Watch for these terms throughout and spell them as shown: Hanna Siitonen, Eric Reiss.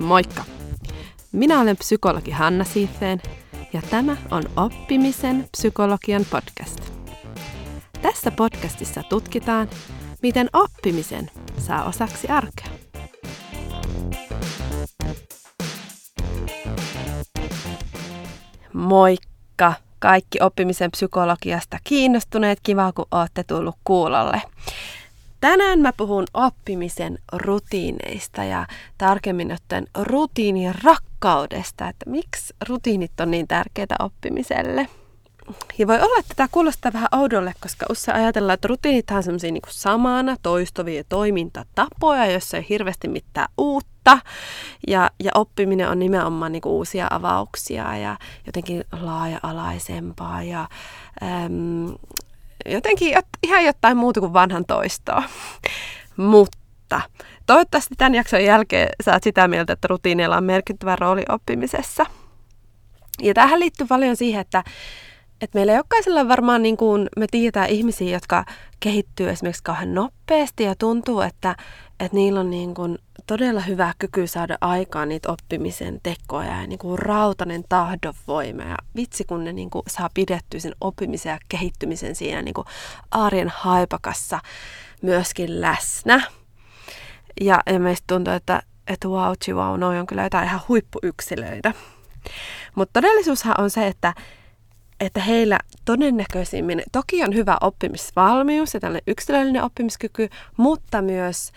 Moikka! Minä olen psykologi Hanna Siitonen ja tämä on Oppimisen psykologian podcast. Tässä podcastissa tutkitaan, miten oppimisen saa osaksi arkea. Moikka! Kaikki oppimisen psykologiasta kiinnostuneet, kiva kun olette tullut kuulolle. Tänään mä puhun oppimisen rutiineista ja tarkemmin ottaen rutiinin rakkaudesta, että miksi rutiinit on niin tärkeitä oppimiselle. Ja voi olla, että tämä kuulostaa vähän oudolle, koska usein ajatellaan, että rutiinithan on semmoisia niin kuin samana toistuvia toimintatapoja, joissa ei hirveästi mitään uutta. Ja oppiminen on nimenomaan niin kuin uusia avauksia ja jotenkin laaja-alaisempaa ja jotenkin ihan jotain muuta kuin vanhan toistoa. Mutta toivottavasti tämän jakson jälkeen saat sitä mieltä, että rutiineilla on merkittävä rooli oppimisessa. Ja tähän liittyy paljon siihen, että meillä jokaisella varmaan niin kuin me tiedetään ihmisiä, jotka kehittyy esimerkiksi kauhean nopeasti ja tuntuu, että niillä on niin kuin todella hyvä kyky saada aikaan niitä oppimisen tekoja ja niin kuin rautainen tahdonvoima. Ja vitsi, kun ne niin kuin saa pidettyä sen oppimisen ja kehittymisen siinä niin kuin arjen haipakassa myöskin läsnä. Ja meistä tuntuu, että wow, chihuahua, noi on kyllä jotain ihan huippuyksilöitä. Mutta todellisuushan on se, että heillä todennäköisimmin toki on hyvä oppimisvalmius ja tällainen yksilöllinen oppimiskyky, mutta myös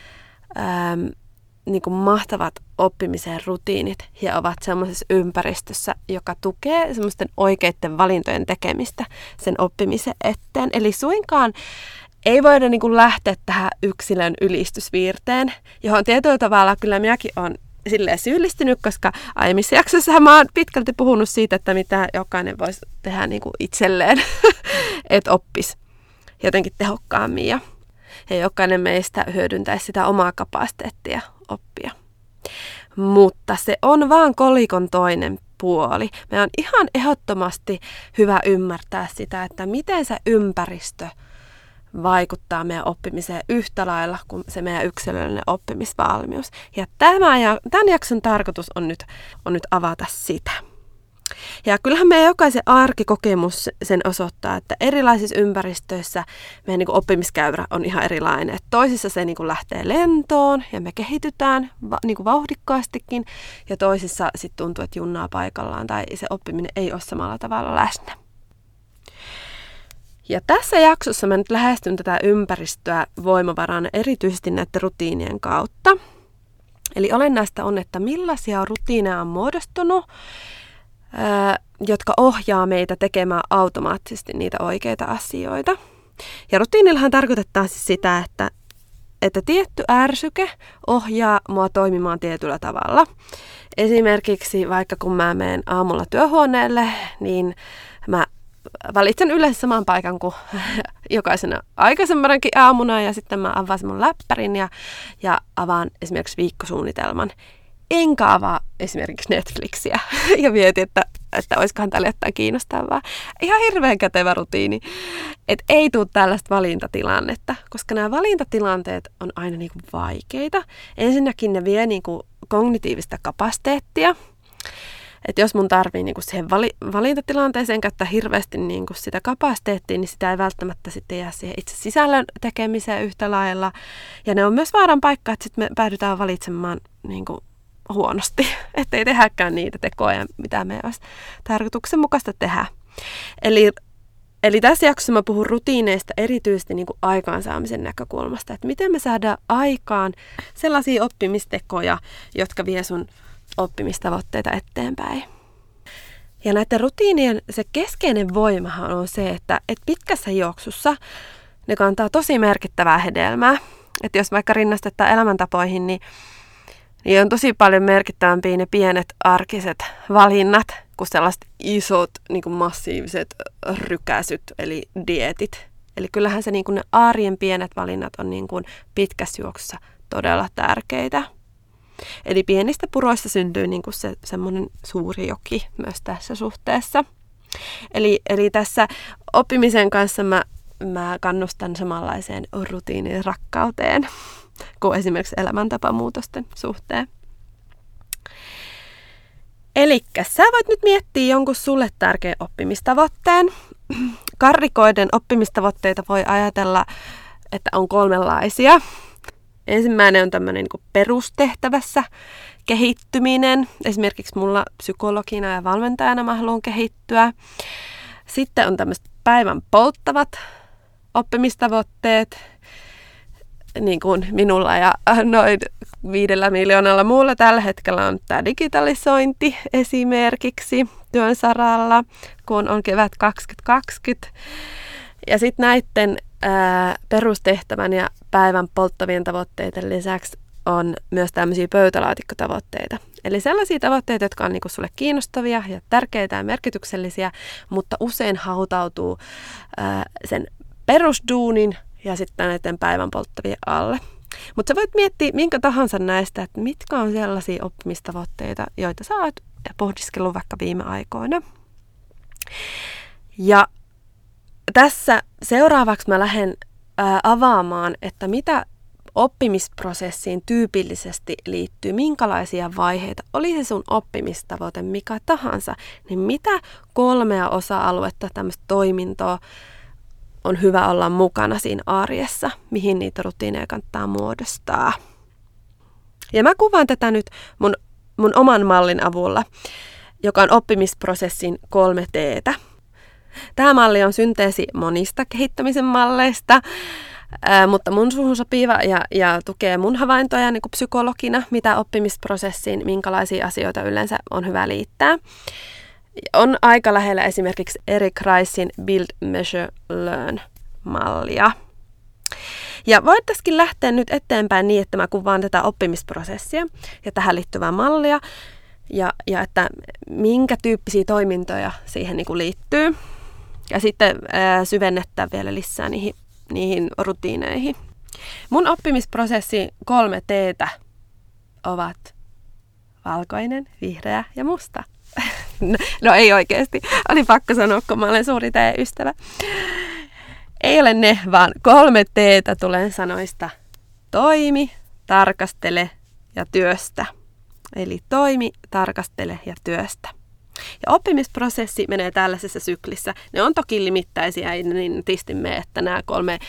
niin kuin mahtavat oppimisen rutiinit. He ovat sellaisessa ympäristössä, joka tukee semmoisten oikeiden valintojen tekemistä sen oppimisen eteen. Eli suinkaan ei voida niin kuin lähteä tähän yksilön ylistysviirteen, johon tietyllä tavalla kyllä minäkin olen silleen syyllistynyt, koska aiemmissa jaksoissa mä oon pitkälti puhunut siitä, että mitä jokainen voisi tehdä niin kuin itselleen, että oppisi jotenkin tehokkaammin ja jokainen meistä hyödyntäisi sitä omaa kapasiteettia oppia. Mutta se on vaan kolikon toinen puoli. Meidän on ihan ehdottomasti hyvä ymmärtää sitä, että miten se ympäristö vaikuttaa meidän oppimiseen yhtä lailla kuin se meidän yksilöllinen oppimisvalmius. Ja tämän jakson tarkoitus on nyt avata sitä. Ja kyllähän meidän jokaisen arkikokemus sen osoittaa, että erilaisissa ympäristöissä meidän niin kuin oppimiskäyrä on ihan erilainen. Et toisissa se niin kuin lähtee lentoon ja me kehitytään niin kuin vauhdikkaastikin ja toisissa sit tuntuu, että junnaa paikallaan tai se oppiminen ei ole samalla tavalla läsnä. Ja tässä jaksossa mä nyt lähestyn tätä ympäristöä voimavarana erityisesti näiden rutiinien kautta. Eli olennaista on, että millaisia rutiineja on muodostunut, jotka ohjaa meitä tekemään automaattisesti niitä oikeita asioita. Ja rutiinillahan tarkoitetaan siis sitä, että tietty ärsyke ohjaa mua toimimaan tietyllä tavalla. Esimerkiksi vaikka kun mä menen aamulla työhuoneelle, niin mä valitsen yleensä saman paikan kuin jokaisena aikaisemmankin aamuna ja sitten mä avaan mun läppärin ja avaan esimerkiksi viikkosuunnitelman. Enkä avaa esimerkiksi Netflixiä ja mietin, että olisikohan täällä jotain kiinnostavaa. Ihan hirveän kätevä rutiini, että ei tule tällaista valintatilannetta, koska nämä valintatilanteet on aina niin kuin vaikeita. Ensinnäkin ne vie niin kuin kognitiivista kapasiteettia. Että jos mun tarvii niinku siihen valintatilanteeseen käyttää hirveästi niinku sitä kapasiteettia, niin sitä ei välttämättä sitten jää siihen itse sisällön tekemiseen yhtä lailla. Ja ne on myös vaaran paikka, että sitten me päädytään valitsemaan niinku huonosti, ettei tehdäkään niitä tekoja, mitä me olisi tarkoituksenmukaista tehdä. Eli tässä jaksossa mä puhun rutiineista erityisesti niinku aikaansaamisen näkökulmasta, että miten me saadaan aikaan sellaisia oppimistekoja, jotka vie sun oppimistavoitteita eteenpäin. Ja näiden rutiinien se keskeinen voimahan on se, että pitkässä juoksussa ne kantaa tosi merkittävää hedelmää. Että jos vaikka rinnastetaan elämäntapoihin, niin on tosi paljon merkittävämpiä ne pienet arkiset valinnat kuin sellaiset isot niin kuin massiiviset rykäsyt eli dieetit. Eli kyllähän se niin kuin ne arjen pienet valinnat on niin kuin pitkässä juoksussa todella tärkeitä. Eli pienistä puroista syntyy niin kuin se semmoinen suuri joki myös tässä suhteessa. Eli tässä oppimisen kanssa mä kannustan samanlaiseen rutiinin rakkauteen kuin esimerkiksi elämäntapamuutosten suhteen. Elikkä sä voit nyt miettiä jonkun sulle tärkeän oppimistavoitteen. Karrikoiden oppimistavoitteita voi ajatella, että on kolmenlaisia. Ensimmäinen on tämmöinen niin kuin perustehtävässä kehittyminen. Esimerkiksi mulla psykologina ja valmentajana mä haluan kehittyä. Sitten on tämmöiset päivän polttavat oppimistavoitteet, niin kuin minulla ja noin 5 miljoonalla muulla tällä hetkellä on tämä digitalisointi esimerkiksi työn saralla, kun on kevät 2020. Ja sitten näiden perustehtävän ja päivän polttavien tavoitteiden lisäksi on myös tämmöisiä pöytälaatikkotavoitteita. Eli sellaisia tavoitteita, jotka on niinku sulle kiinnostavia ja tärkeitä ja merkityksellisiä, mutta usein hautautuu sen perusduunin ja sitten näiden päivän polttavien alle. Mutta sä voit miettiä minkä tahansa näistä, että mitkä on sellaisia oppimistavoitteita, joita sä oot pohdiskellut vaikka viime aikoina. Ja tässä seuraavaksi mä lähden avaamaan, että mitä oppimisprosessiin tyypillisesti liittyy, minkälaisia vaiheita, oli se sun oppimistavoite mikä tahansa, niin mitä 3 osa-aluetta tämmöistä toimintoa on hyvä olla mukana siinä arjessa, mihin niitä rutiineja kannattaa muodostaa. Ja mä kuvaan tätä nyt mun oman mallin avulla, joka on oppimisprosessin 3 T:tä. Tämä malli on synteesi monista kehittämisen malleista, mutta mun suhun sopiva ja tukee mun havaintoja niin kuin psykologina, mitä oppimisprosessiin, minkälaisia asioita yleensä on hyvä liittää. On aika lähellä esimerkiksi Eric Reissin Build, Measure, Learn-mallia. Ja voitaisiin lähteä nyt eteenpäin niin, että mä kuvaan tätä oppimisprosessia ja tähän liittyvää mallia, ja että minkä tyyppisiä toimintoja siihen niin kuin liittyy. Ja sitten syvennetään vielä lisää niihin rutiineihin. Mun oppimisprosessin 3 T:tä ovat valkoinen, vihreä ja musta. No ei oikeasti, oli pakko sanoa, kun mä olen suuri T-ystävä. Ei ole ne, vaan 3 T:tä tulen sanoista toimi, tarkastele ja työstä. Eli toimi, tarkastele ja työstä. Ja oppimisprosessi menee tällaisessa syklissä. Ne on toki limittäisiä, ei niin tistimme, että nämä 3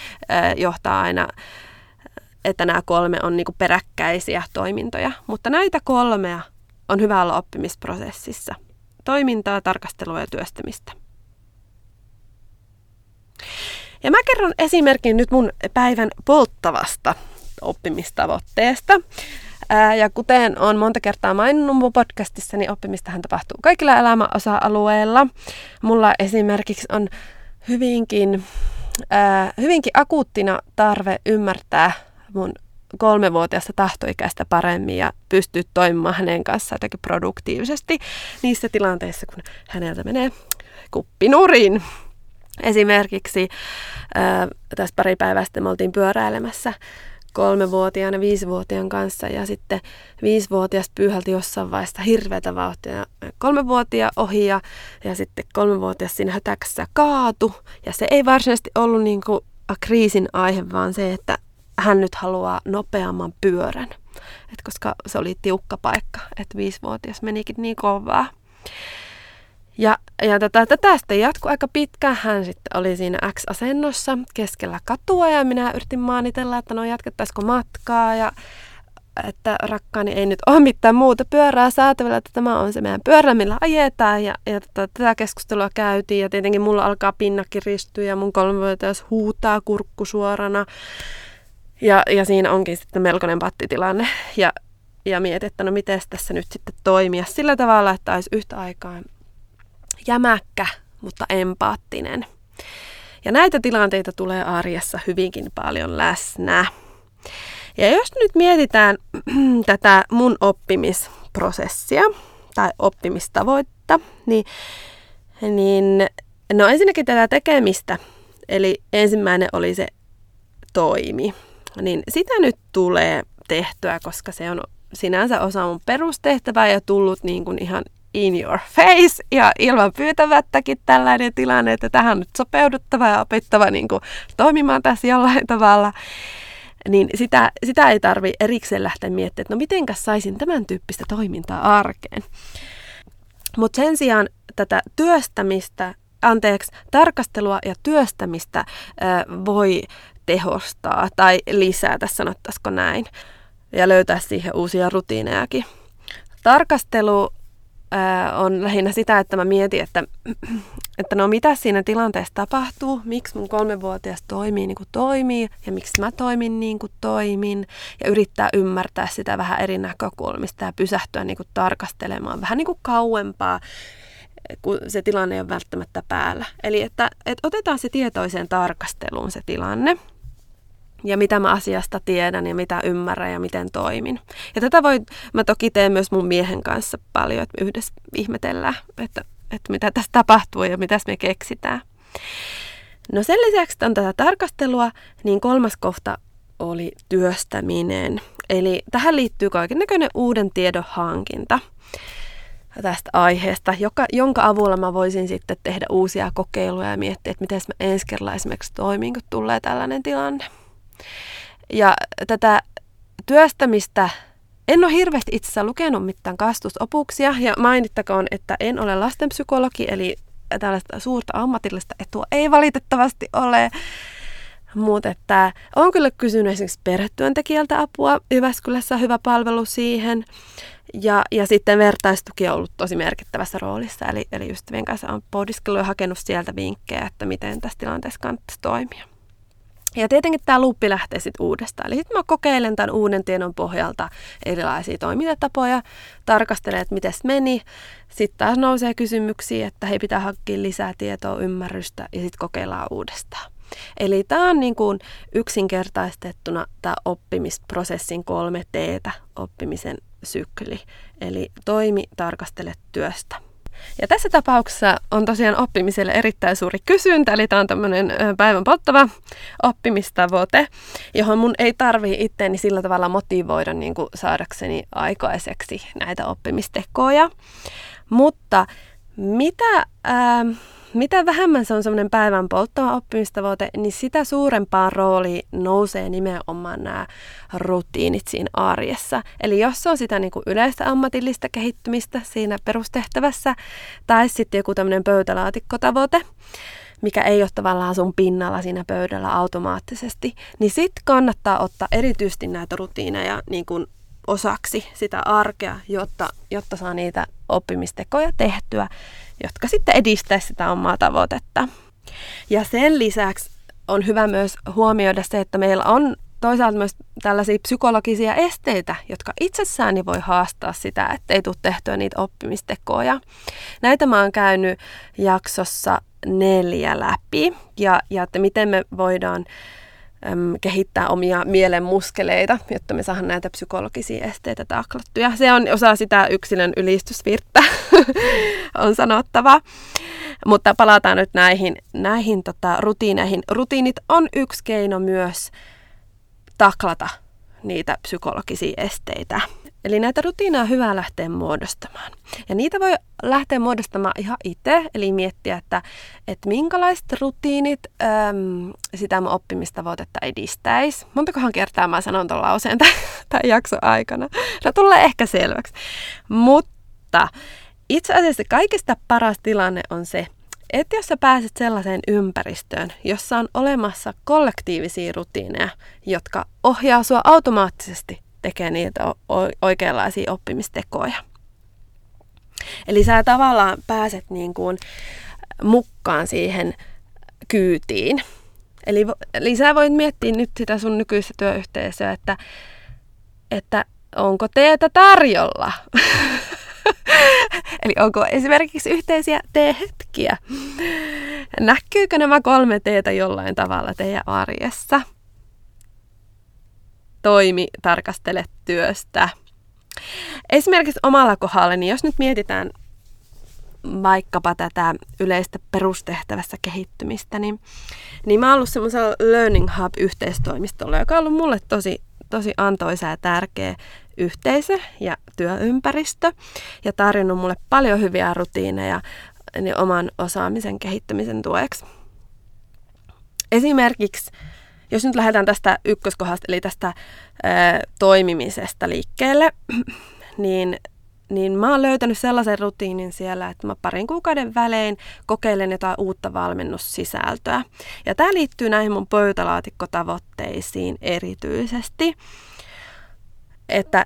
johtaa aina, että nämä 3 on niinku peräkkäisiä toimintoja. Mutta näitä 3 on hyvä olla oppimisprosessissa. Toimintaa, tarkastelua ja työstämistä. Ja mä kerron esimerkin nyt mun päivän polttavasta oppimistavoitteesta. Ja kuten olen monta kertaa maininnut mun podcastissa, niin oppimistahan tapahtuu kaikilla elämän osa-alueilla. Mulla esimerkiksi on hyvinkin akuuttina tarve ymmärtää mun 3-vuotiaasta tahtoikäistä paremmin ja pystyy toimimaan hänen kanssaan jotenkin produktiivisesti niissä tilanteissa, kun häneltä menee kuppinurin. Esimerkiksi tässä pari päivää sitten me oltiin pyöräilemässä 3-vuotiaan ja 5-vuotiaan kanssa, ja sitten 5-vuotias pyyhälti jossain vaiheessa hirveätä vauhtia 3-vuotiaan ohi, ja sitten 3-vuotias siinä hötäksessä kaatui, ja se ei varsinaisesti ollut niin kuin kriisin aihe, vaan se, että hän nyt haluaa nopeamman pyörän, et koska se oli tiukka paikka, että 5-vuotias menikin niin kovaa. Ja tätä sitten jatkui aika pitkään. Hän sitten oli siinä X-asennossa keskellä katua, ja minä yritin maanitella, että no jatkettaisiko matkaa, ja että rakkaani ei nyt ole mitään muuta pyörää saatavilla, että tämä on se meidän pyörä, millä ajetaan, ja tätä keskustelua käytiin, ja tietenkin mulla alkaa pinna kiristyä, ja mun 3-vuotias huutaa kurkku suorana. Ja siinä onkin sitten melkoinen pattitilanne, ja mietin, että no miten tässä nyt sitten toimia sillä tavalla, että olisi yhtä aikaa jämäkkä, mutta empaattinen. Ja näitä tilanteita tulee arjessa hyvinkin paljon läsnä. Ja jos nyt mietitään tätä mun oppimisprosessia tai oppimistavoitetta, niin no ensinnäkin tätä tekemistä, eli ensimmäinen oli se toimi. Niin sitä nyt tulee tehtyä, koska se on sinänsä osa mun perustehtävää ja tullut niin kuin ihan in your face ja ilman pyytämättäkin tällainen tilanne, että tähän on nyt sopeuduttava ja opittava niin kuin toimimaan tässä jollain tavalla. niin sitä ei tarvitse erikseen lähteä miettimään, että no mitenkäs saisin tämän tyyppistä toimintaa arkeen. Mutta sen sijaan tätä tarkastelua ja työstämistä voi tehostaa tai lisätä, sanottaisiko näin, ja löytää siihen uusia rutiinejakin. Tarkastelu on lähinnä sitä, että mä mietin, että no mitä siinä tilanteessa tapahtuu, miksi mun 3-vuotias toimii niin kuin toimii ja miksi mä toimin niin kuin toimin ja yrittää ymmärtää sitä vähän eri näkökulmista ja pysähtyä niin kuin tarkastelemaan vähän niin kuin kauempaa, kun se tilanne ei ole välttämättä päällä. Eli että otetaan se tietoiseen tarkasteluun se tilanne ja mitä mä asiasta tiedän ja mitä ymmärrän ja miten toimin. Ja tätä mä toki teen myös mun miehen kanssa paljon, että yhdessä ihmetellään, että mitä tässä tapahtuu ja mitäs me keksitään. No sen lisäksi on tätä tarkastelua, niin 3. kohta oli työstäminen. Eli tähän liittyy kaikennäköinen uuden tiedon hankinta tästä aiheesta, jonka avulla mä voisin sitten tehdä uusia kokeiluja ja miettiä, että miten mä ensi kerralla esimerkiksi toimin, kun tulee tällainen tilanne. Ja tätä työstämistä en ole hirveästi itse asiassa lukenut mitään kasvatusopuksia, ja mainittakoon, että en ole lastenpsykologi, eli tällaista suurta ammatillista etua ei valitettavasti ole. Mutta että olen kyllä kysynyt esimerkiksi perhetyöntekijältä apua, Jyväskylässä on hyvä palvelu siihen, ja sitten vertaistuki on ollut tosi merkittävässä roolissa, eli ystävien kanssa on pohdiskellut ja hakenut sieltä vinkkejä, että miten tässä tilanteessa kannattaisi toimia. Ja tietenkin tämä luuppi lähtee sitten uudestaan. Eli sitten mä kokeilen tämän uuden tiedon pohjalta erilaisia toimintatapoja, tarkastelen, että miten meni. Sitten taas nousee kysymyksiä, että hei, pitää hakea lisää tietoa, ymmärrystä ja sitten kokeillaan uudestaan. Eli tämä on niin kuin yksinkertaistettuna tämä oppimisprosessin 3 T:tä oppimisen sykli. Eli toimi, tarkastele, työstä. Ja tässä tapauksessa on tosiaan oppimiselle erittäin suuri kysyntä, eli tämä on tämmöinen päivän polttava oppimistavoite, johon mun ei tarvitse itseäni sillä tavalla motivoida niin kuin saadakseni aikaiseksi näitä oppimistekoja. Mutta mitä vähemmän se on semmoinen päivän polttava oppimistavoite, niin sitä suurempaan rooliin nousee nimenomaan nämä rutiinit siinä arjessa. Eli jos se on sitä niin kuin yleistä ammatillista kehittymistä siinä perustehtävässä, tai sitten joku tämmöinen pöytälaatikkotavoite, mikä ei ole tavallaan sun pinnalla siinä pöydällä automaattisesti, niin sitten kannattaa ottaa erityisesti näitä rutiineja niin kuin osaksi sitä arkea, jotta saa niitä oppimistekoja tehtyä, jotka sitten edistää sitä omaa tavoitetta. Ja sen lisäksi on hyvä myös huomioida se, että meillä on toisaalta myös tällaisia psykologisia esteitä, jotka itsessään voi haastaa sitä, ettei tule tehtyä niitä oppimistekoja. Näitä mä oon käynyt jaksossa 4 läpi, ja että miten me voidaan kehittää omia mielen muskeleita, jotta me saadaan näitä psykologisia esteitä taklattuja. Se on osa sitä yksilön ylistysvirttä, on sanottava. Mutta palataan nyt näihin rutiineihin. Rutiinit on yksi keino myös taklata niitä psykologisia esteitä. Eli näitä rutiineja on hyvä lähteä muodostamaan. Ja niitä voi lähteä muodostamaan ihan itse, eli miettiä, että minkälaiset rutiinit sitä mun oppimistavoitetta edistäisi. Montakohan kertaa mä sanon tuon lauseen tämän jakson aikana. No tulee ehkä selväksi. Mutta itse asiassa kaikista paras tilanne on se, että jos sä pääset sellaiseen ympäristöön, jossa on olemassa kollektiivisia rutiineja, jotka ohjaa sua automaattisesti tekee niitä oikeanlaisia oppimistekoja. Eli sä tavallaan pääset niin kuin mukaan siihen kyytiin. Eli sä voit miettiä nyt sitä sun nykyistä työyhteisöä, että onko teetä tarjolla? Eli onko esimerkiksi yhteisiä teehetkiä? Näkyykö nämä 3 T:tä jollain tavalla teidän arjessa? Toimi, tarkastele, työstä. Esimerkiksi omalla kohdalla, niin jos nyt mietitään vaikkapa tätä yleistä perustehtävässä kehittymistä, niin mä oon ollut semmoisella Learning Hub-yhteistoimistolla, joka on ollut mulle tosi antoisa ja tärkeä yhteisö ja työympäristö ja tarjonnut mulle paljon hyviä rutiineja niin oman osaamisen kehittämisen tueksi. Esimerkiksi Jos nyt lähdetään tästä ykköskohdasta, eli tästä toimimisesta liikkeelle, niin mä oon löytänyt sellaisen rutiinin siellä, että mä parin kuukauden välein kokeilen jotain uutta valmennussisältöä. Ja tää liittyy näihin mun pöytälaatikkotavoitteisiin erityisesti, että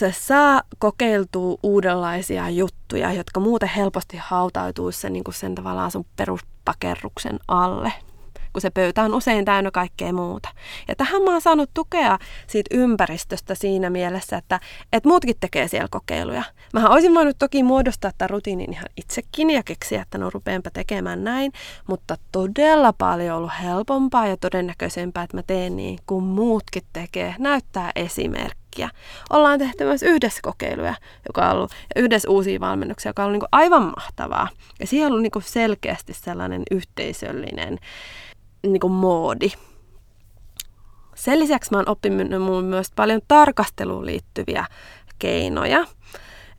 se saa kokeiltua uudenlaisia juttuja, jotka muuten helposti hautautuisi sen, niin kuin sen tavallaan sun peruspakerruksen alle, kun se pöytä on usein täynnä kaikkea muuta. Ja tähän mä oon saanut tukea siitä ympäristöstä siinä mielessä, että muutkin tekee siellä kokeiluja. Mähän olisin voinut toki muodostaa tämän rutiinin ihan itsekin ja keksiä, että no rupeenpä tekemään näin, mutta todella paljon ollut helpompaa ja todennäköisempää, että mä teen niin, kun muutkin tekee, näyttää esimerkkiä. Ollaan tehty myös yhdessä kokeiluja, joka on ollut, ja yhdessä uusia valmennuksia, joka on ollut niin kuin aivan mahtavaa. Ja siellä on ollut niin kuin selkeästi sellainen yhteisöllinen niin kuin moodi. Sen lisäksi mä oon oppinut myös paljon tarkasteluun liittyviä keinoja,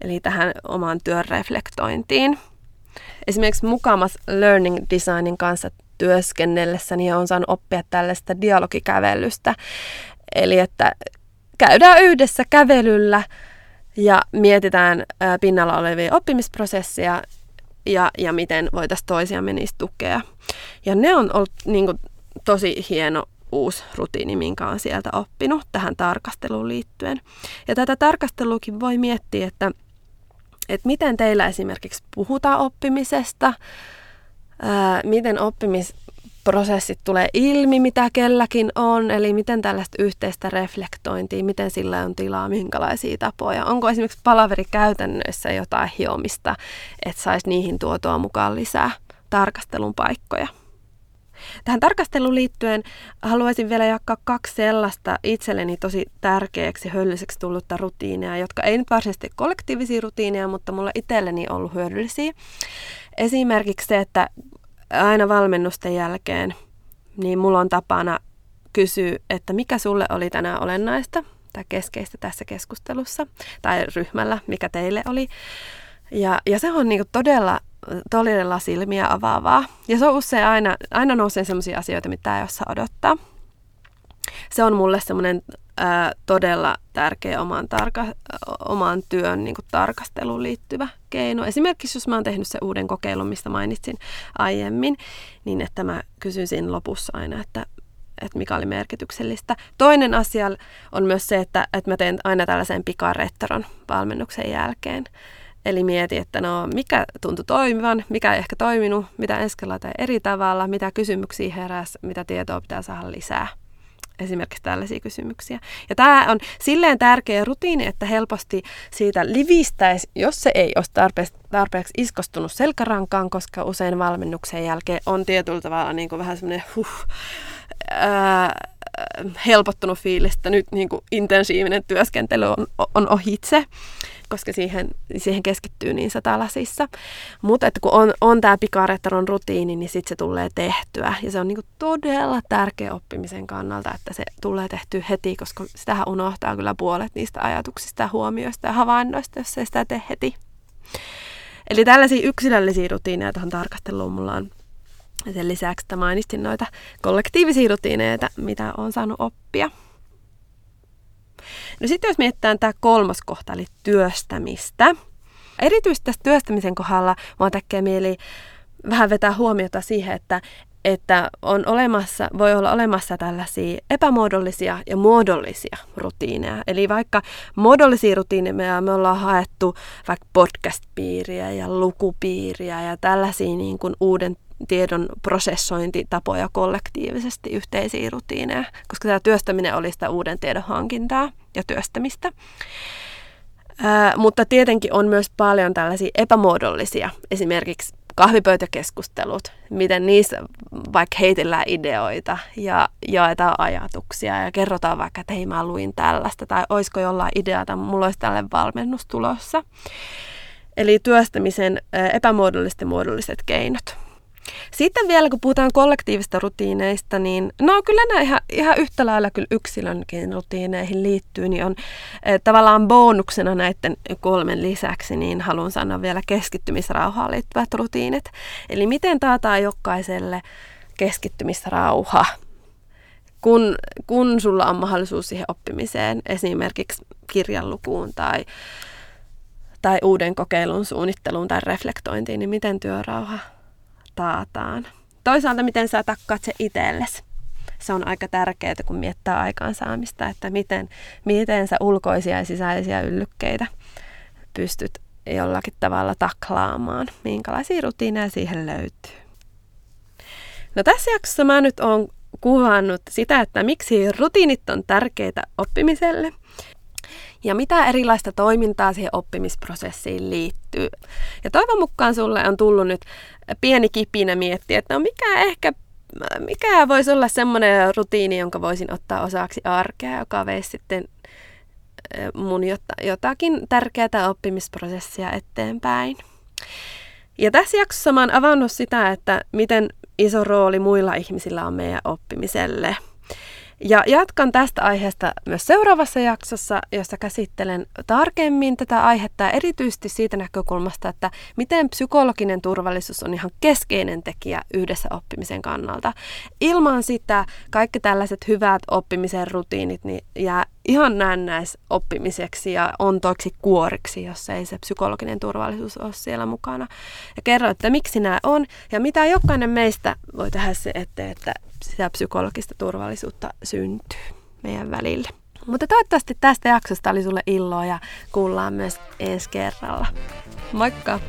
eli tähän omaan työn reflektointiin. Esimerkiksi Mukamas Learning Designin kanssa työskennellessäni on saanut oppia tällaista dialogikävelystä, eli että käydään yhdessä kävelyllä ja mietitään pinnalla olevia oppimisprosesseja, ja miten voitaisiin toisiamme niistä tukea. Ja ne on ollut niin kuin, tosi hieno uusi rutiini, minkä on sieltä oppinut tähän tarkasteluun liittyen. Ja tätä tarkasteluukin voi miettiä, että miten teillä esimerkiksi puhutaan oppimisesta, miten oppimisprosessit tulee ilmi, mitä kelläkin on, eli miten tällaista yhteistä reflektointia, miten sillä on tilaa, minkälaisia tapoja. Onko esimerkiksi palaverikäytännöissä jotain hiomista, että saisi niihin tuotua mukaan lisää tarkastelun paikkoja. Tähän tarkasteluun liittyen haluaisin vielä jakaa kaksi sellaista itselleni tosi tärkeäksi hölliseksi tullutta rutiineja, jotka ei nyt varsinaisesti kollektiivisia rutiineja, mutta mulla itselleni on ollut hyödyllisiä. Esimerkiksi se, että aina valmennusten jälkeen niin mulla on tapana kysyä, että mikä sulle oli tänään olennaista tai keskeistä tässä keskustelussa tai ryhmällä, mikä teille oli. Ja se on niin kuin todella silmiä avaavaa. Ja se on usein aina nousee sellaisia asioita, mitä ei osaa odottaa. Se on mulle semmoinen todella tärkeä oman työn niin kuin tarkasteluun liittyvä keino. Esimerkiksi jos mä oon tehnyt sen uuden kokeilun, mistä mainitsin aiemmin, niin että mä kysyn siinä lopussa aina, että mikä oli merkityksellistä. Toinen asia on myös se, että mä teen aina tällaisen pikaretron valmennuksen jälkeen. Eli mieti, että no mikä tuntui toimivan, mikä ei ehkä toiminut, mitä ensi kerralla tai eri tavalla, mitä kysymyksiä heräsi, mitä tietoa pitää saada lisää. Esimerkiksi tällaisia kysymyksiä. Ja tämä on silleen tärkeä rutiini, että helposti siitä livistäisi, jos se ei olisi tarpeeksi iskostunut selkärankaan, koska usein valmennuksen jälkeen on tietyllä tavalla niin kuin vähän semmoinen helpottunut fiilis, että nyt niin kuin intensiivinen työskentely on ohitse, koska siihen keskittyy niin satalasissa. Mutta että kun on tämä pikaretron rutiini, niin sitten se tulee tehtyä. Ja se on niinku todella tärkeä oppimisen kannalta, että se tulee tehtyä heti, koska sitähän unohtaa kyllä puolet niistä ajatuksista, huomioista ja havainnoista, jos ei sitä tee heti. Eli tällaisia yksilöllisiä rutiineja tuohon tarkasteluun mulla on. Ja sen lisäksi mainitsin noita kollektiivisia rutiineita, mitä on saanut oppia. No sitten jos mietitään tämä kolmas kohta, eli työstämistä. Erityisesti tässä työstämisen kohdalla minua tekee mieli vähän vetää huomiota siihen, että voi olla olemassa tällaisia epämuodollisia ja muodollisia rutiineja. Eli vaikka muodollisia rutiineja me ollaan haettu vaikka podcast-piiriä ja lukupiiriä ja tällaisia niin kuin uuden tiedon prosessointitapoja kollektiivisesti yhteisiä rutiineja, koska tämä työstäminen oli sitä uuden tiedon hankintaa ja työstämistä. Mutta tietenkin on myös paljon tällaisia epämuodollisia, esimerkiksi kahvipöytäkeskustelut, miten niissä vaikka heitellään ideoita ja jaetaan ajatuksia ja kerrotaan vaikka, että hei mä luin tällaista tai olisiko jollain ideata, mulla olisi tälle valmennus tulossa. Eli työstämisen epämuodolliset ja muodolliset keinot. Sitten vielä, kun puhutaan kollektiivista rutiineista, niin no kyllä nämä ihan yhtä lailla kyllä yksilönkin rutiineihin liittyy, niin on tavallaan bonuksena näiden kolmen lisäksi, niin haluan sanoa vielä keskittymisrauhaan liittyvät rutiinit. Eli miten taataan jokaiselle keskittymisrauha? kun sulla on mahdollisuus siihen oppimiseen, esimerkiksi kirjanlukuun tai uuden kokeilun suunnitteluun tai reflektointiin, niin miten työrauha taataan? Toisaalta miten sä takkaat se itsellesi? Se on aika tärkeää, kun miettää aikaansaamista, että miten sä ulkoisia ja sisäisiä yllykkeitä pystyt jollakin tavalla taklaamaan, minkälaisia rutiineja siihen löytyy. No tässä jaksossa mä nyt oon kuvannut sitä, että miksi rutiinit on tärkeitä oppimiselle ja mitä erilaista toimintaa siihen oppimisprosessiin liittyy. Ja toivon mukaan sulle on tullut nyt pieni kipinä miettiä, että no mikä voisi olla semmoinen rutiini, jonka voisin ottaa osaksi arkea, joka veisi sitten mun jotakin tärkeää oppimisprosessia eteenpäin. Ja tässä jaksossa mä oon avannut sitä, että miten iso rooli muilla ihmisillä on meidän oppimiselle. Ja jatkan tästä aiheesta myös seuraavassa jaksossa, jossa käsittelen tarkemmin tätä aihetta erityisesti siitä näkökulmasta, että miten psykologinen turvallisuus on ihan keskeinen tekijä yhdessä oppimisen kannalta. Ilman sitä kaikki tällaiset hyvät oppimisen rutiinit niin jää ihan näennäisoppimiseksi ja ontoiksi kuoriksi, jos ei se psykologinen turvallisuus ole siellä mukana. Ja kerro, että miksi nämä on ja mitä jokainen meistä voi tehdä se eteen, että sitä psykologista turvallisuutta syntyy meidän välille. Mutta toivottavasti tästä jaksosta oli sulle iloa ja kuullaan myös ensi kerralla. Moikka!